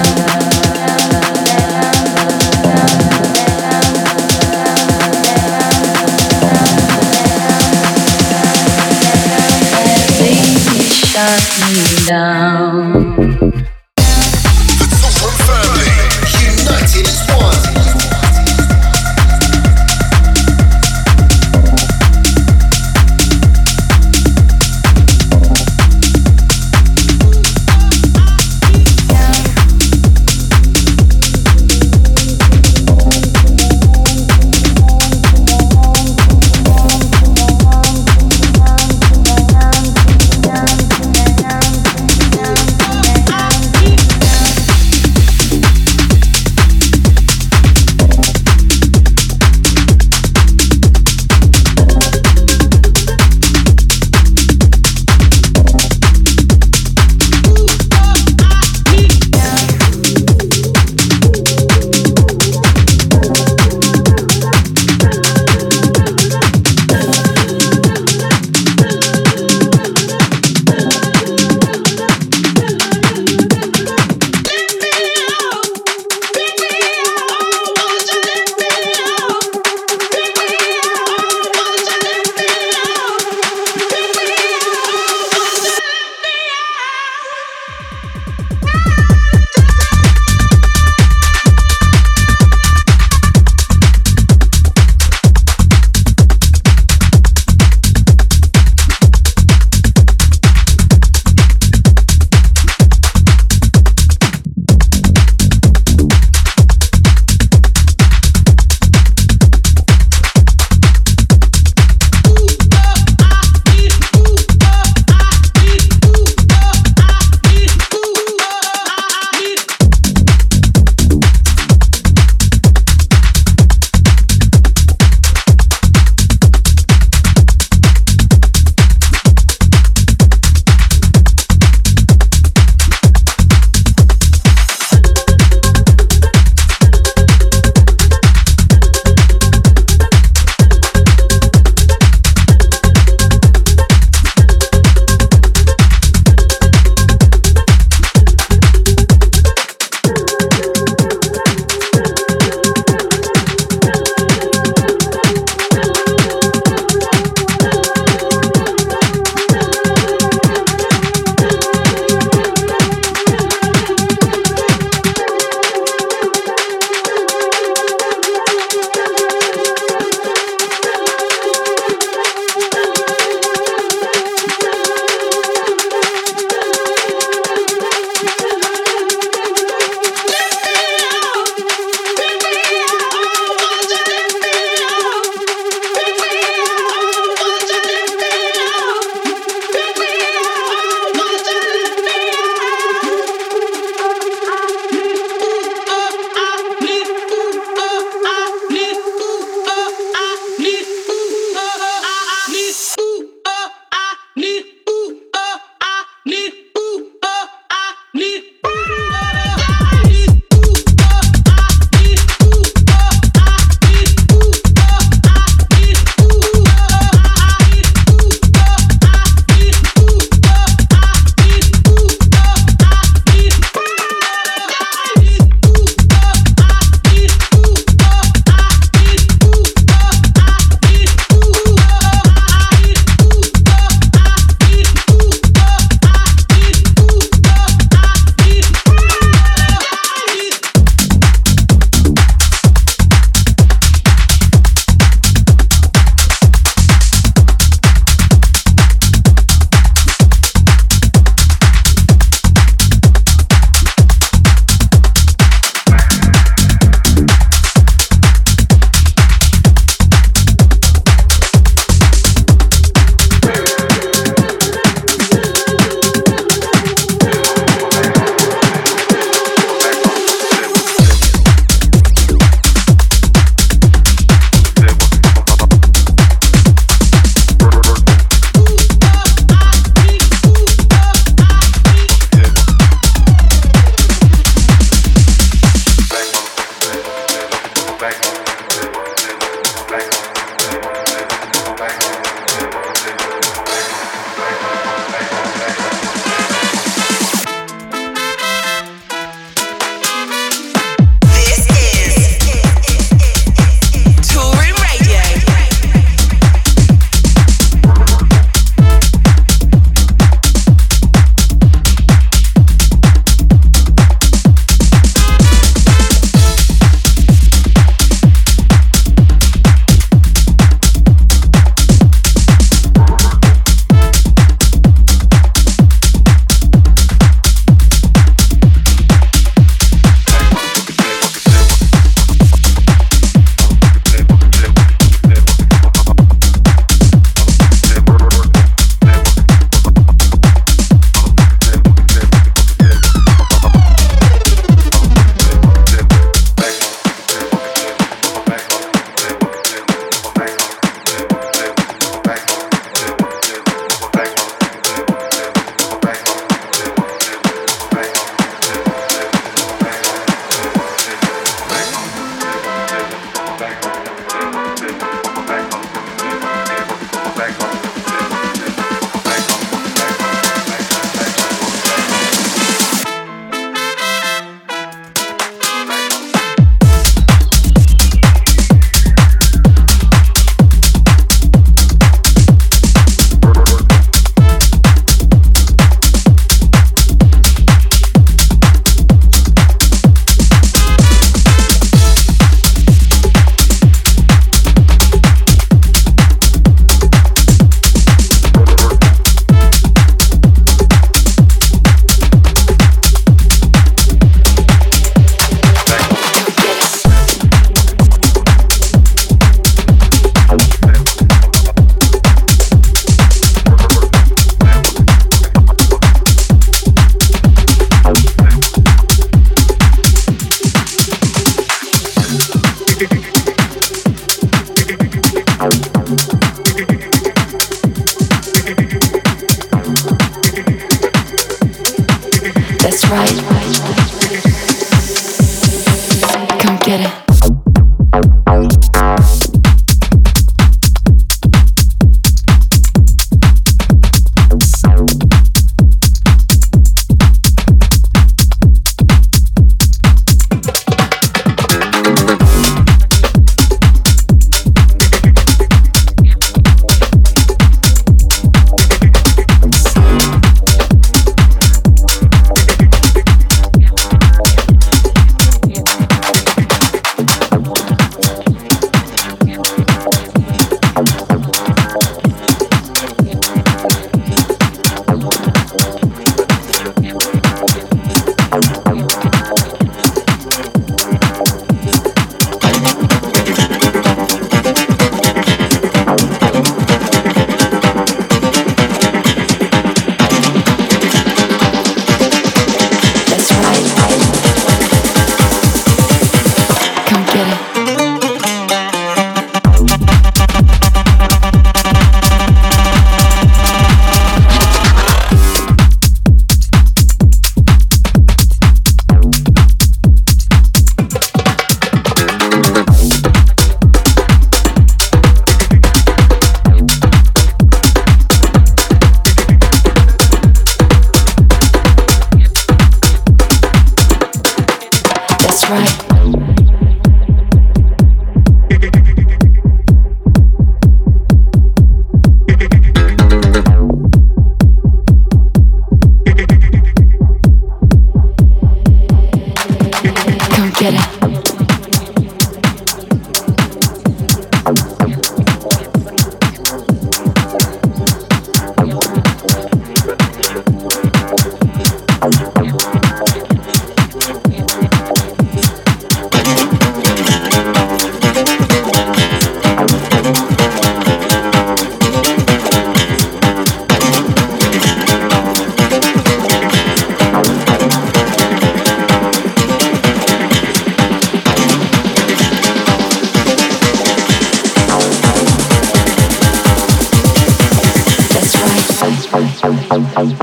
Get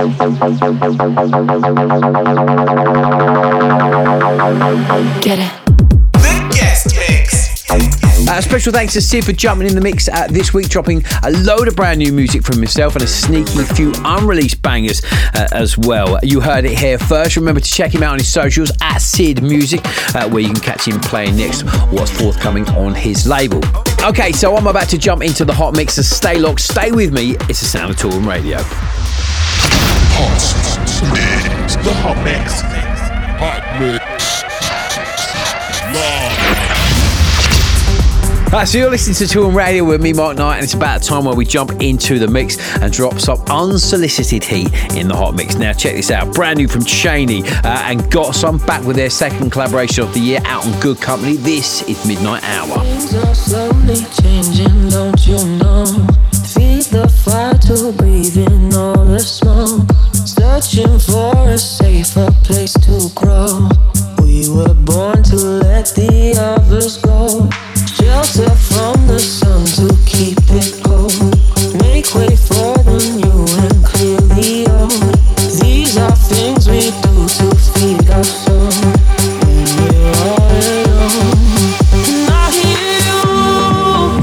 it. The guest mix. Special thanks to Sid for jumping in the mix this week, dropping a load of brand new music from himself and a sneaky few unreleased bangers as well. You heard it here first. Remember to check him out on his socials at Sid Music, where you can catch him playing next what's forthcoming on his label. Okay, so I'm about to jump into the hot mix, so stay locked, stay with me. It's the sound of Toolroom Radio. The hot mix. Hot mix. Love. Right, so you're listening to Toolroom Radio with me, Mark Knight, and it's about time where we jump into the mix and drop some unsolicited heat in the hot mix. Now, check this out. Brand new from Chaney and Got Some, back with their second collaboration of the year, out on Good Company. This is Midnight Hour. Things are slowly changing, don't you know? Feed the fire to breathe in all the smoke. Searching for a safer place to grow. We were born to let the others go. Shelter from the sun to keep it cold. Make way for the new and clear the old. These are things we do to feed our soul. When we're all alone, and I hear you.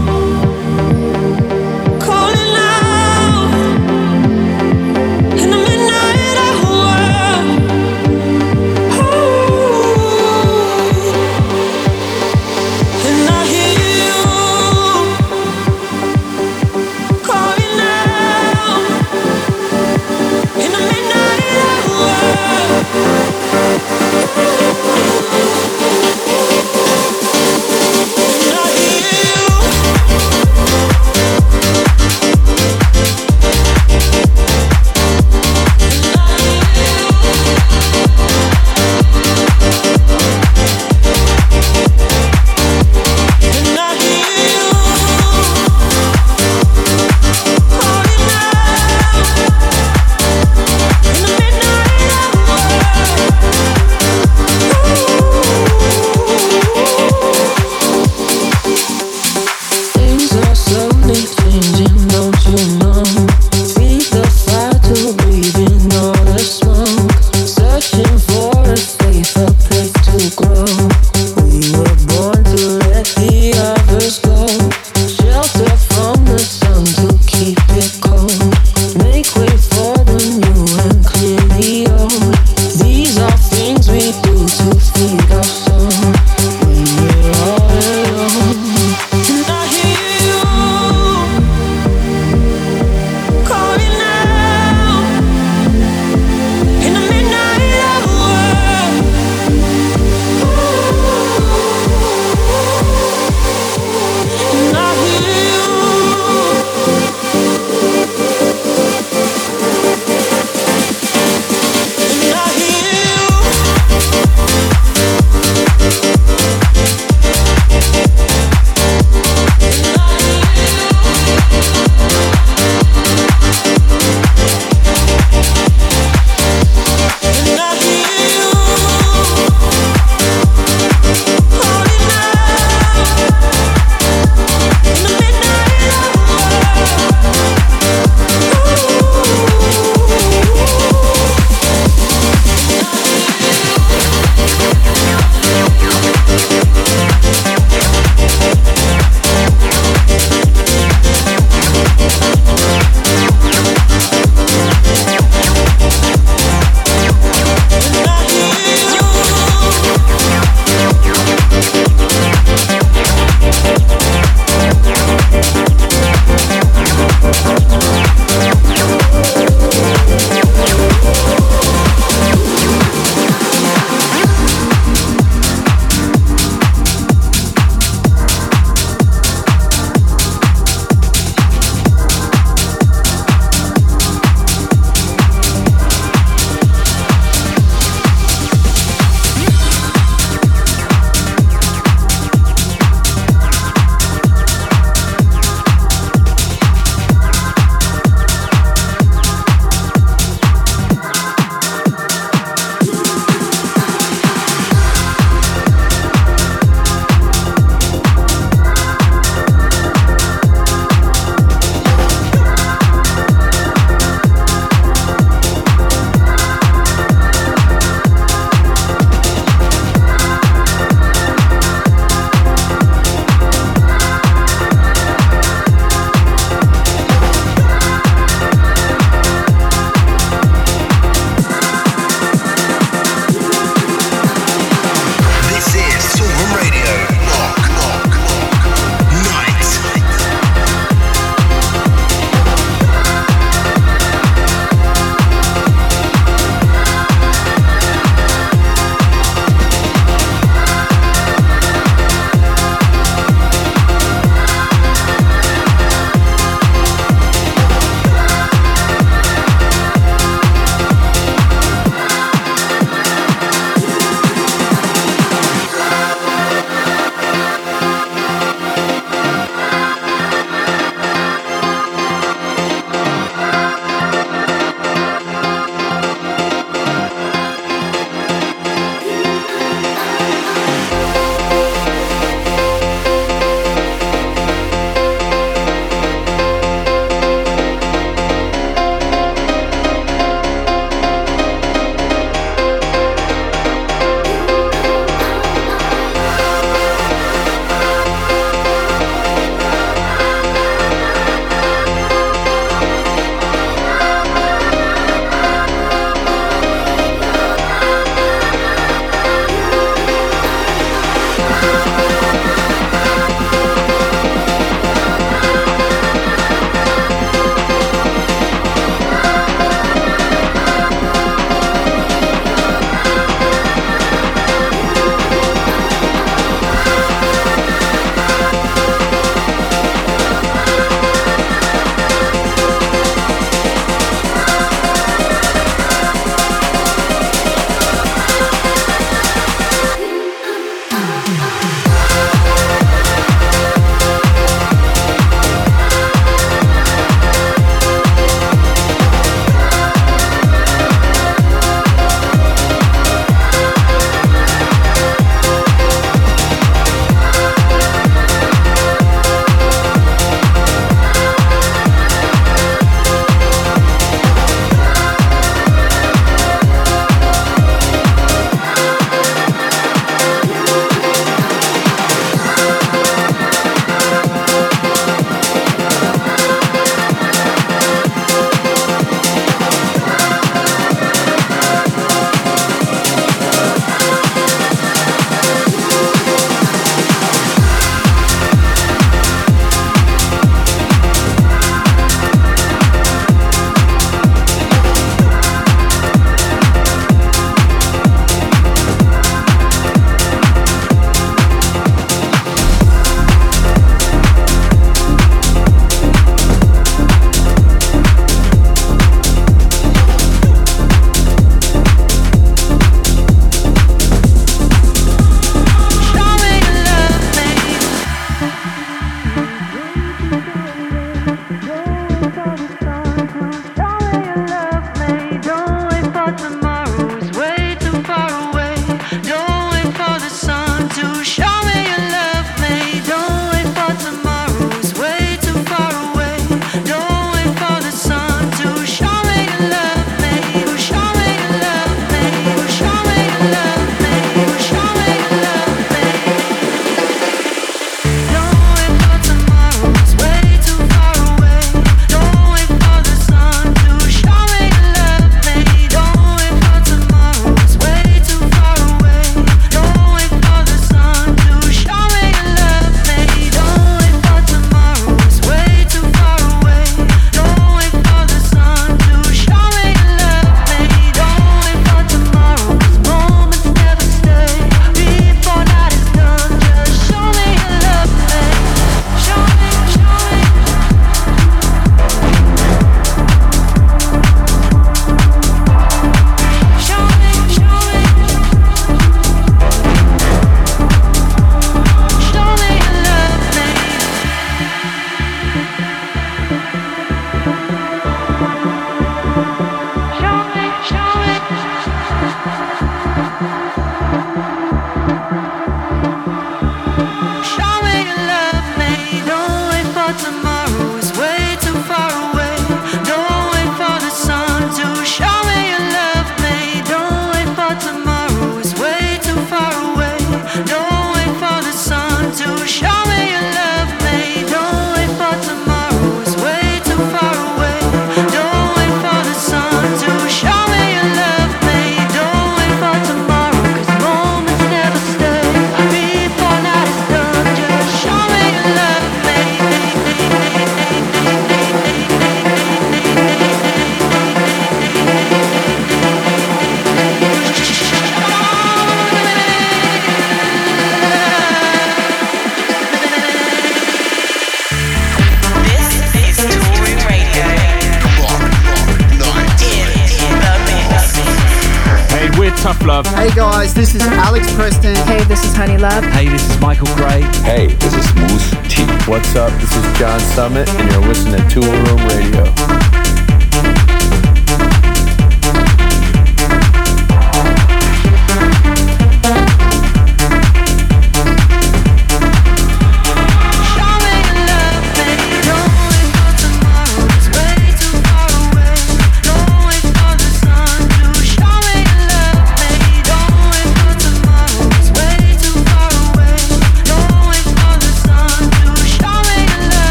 Love. Hey guys, this is Alex Preston. Hey, this is Honey Love. Hey, this is Michael Gray. Hey, this is Moose T. What's up? This is John Summit, and you're listening to Toolroom Radio.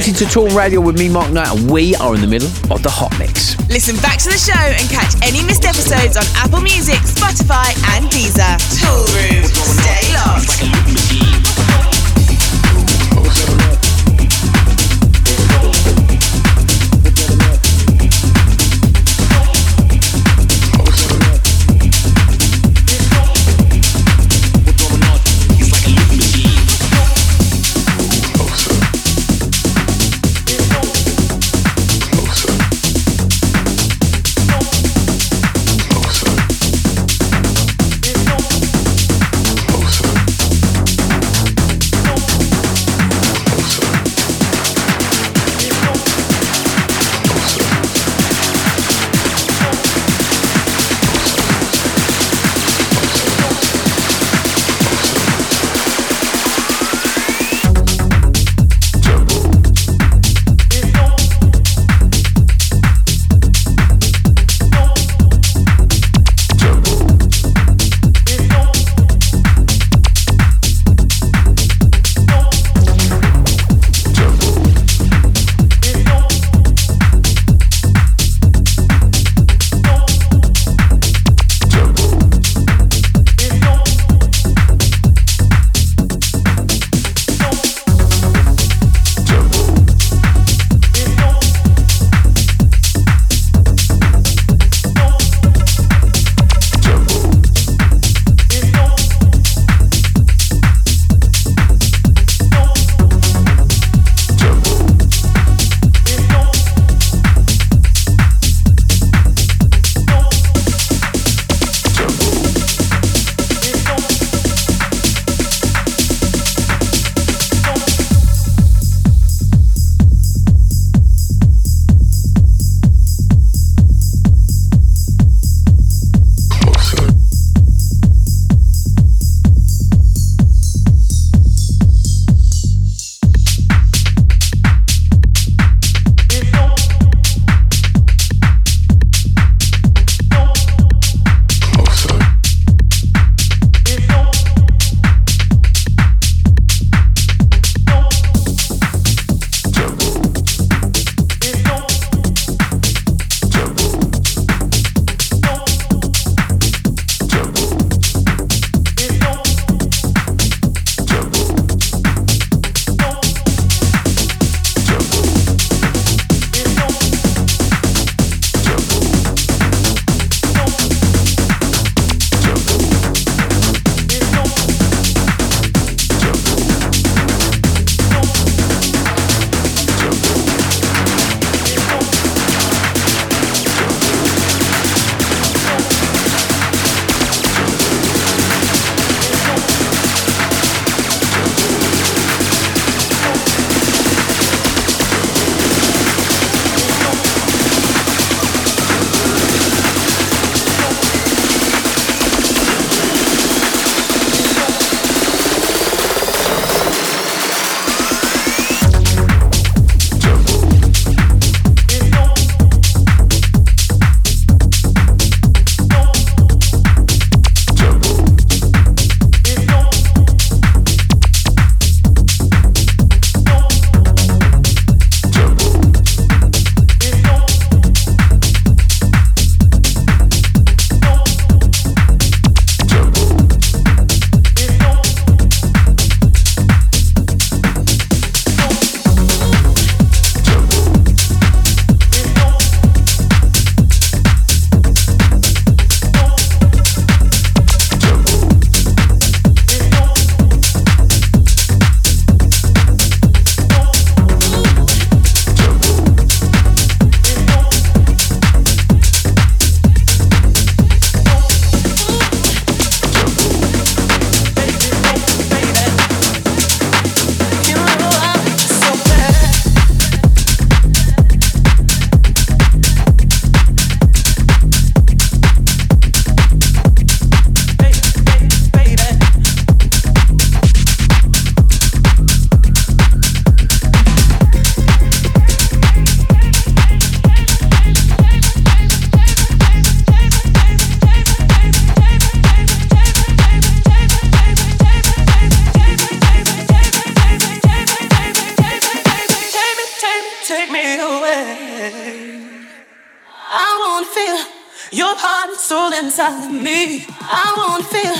To Toolroom Radio with me, Mark Knight, and we are in the middle of the Hot Mix. Listen back to the show and catch any missed episodes on Apple Music, Spotify, and Deezer. Toolroom, stay locked. feel your heart and soul inside of me. I wanna feel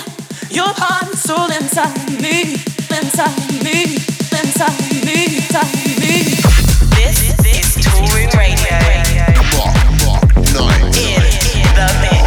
your heart and soul inside of me, inside of me, inside of me, inside of me. This is Toolroom Radio. Mark Knight in the mix.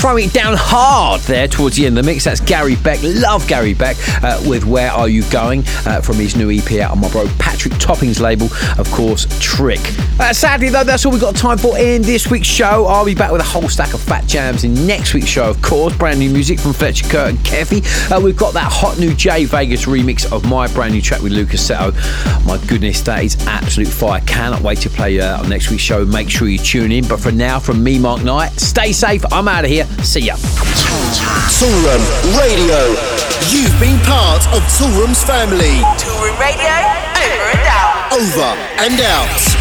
throwing it down hard there towards the end of the mix. That's Gary Beck. Love Gary Beck with Where Are You Going from his new EP out on my bro Patrick Topping's label, of course, Trick. Sadly, though, that's all we've got time for in this week's show. I'll be back with a whole stack of fat jams in next week's show, of course. Brand new music from Fletcher Kurt and Keffy. We've got that hot new Jay Vegas remix of my brand new track with Lucas Seto. My goodness, that is absolute fire. Cannot wait to play on next week's show. Make sure you tune in. But for now, from me, Mark Knight, stay safe. I'm out of here. See ya. Toolroom Radio. You've been part of Toolroom's family. Toolroom Radio, over and out. Over and out.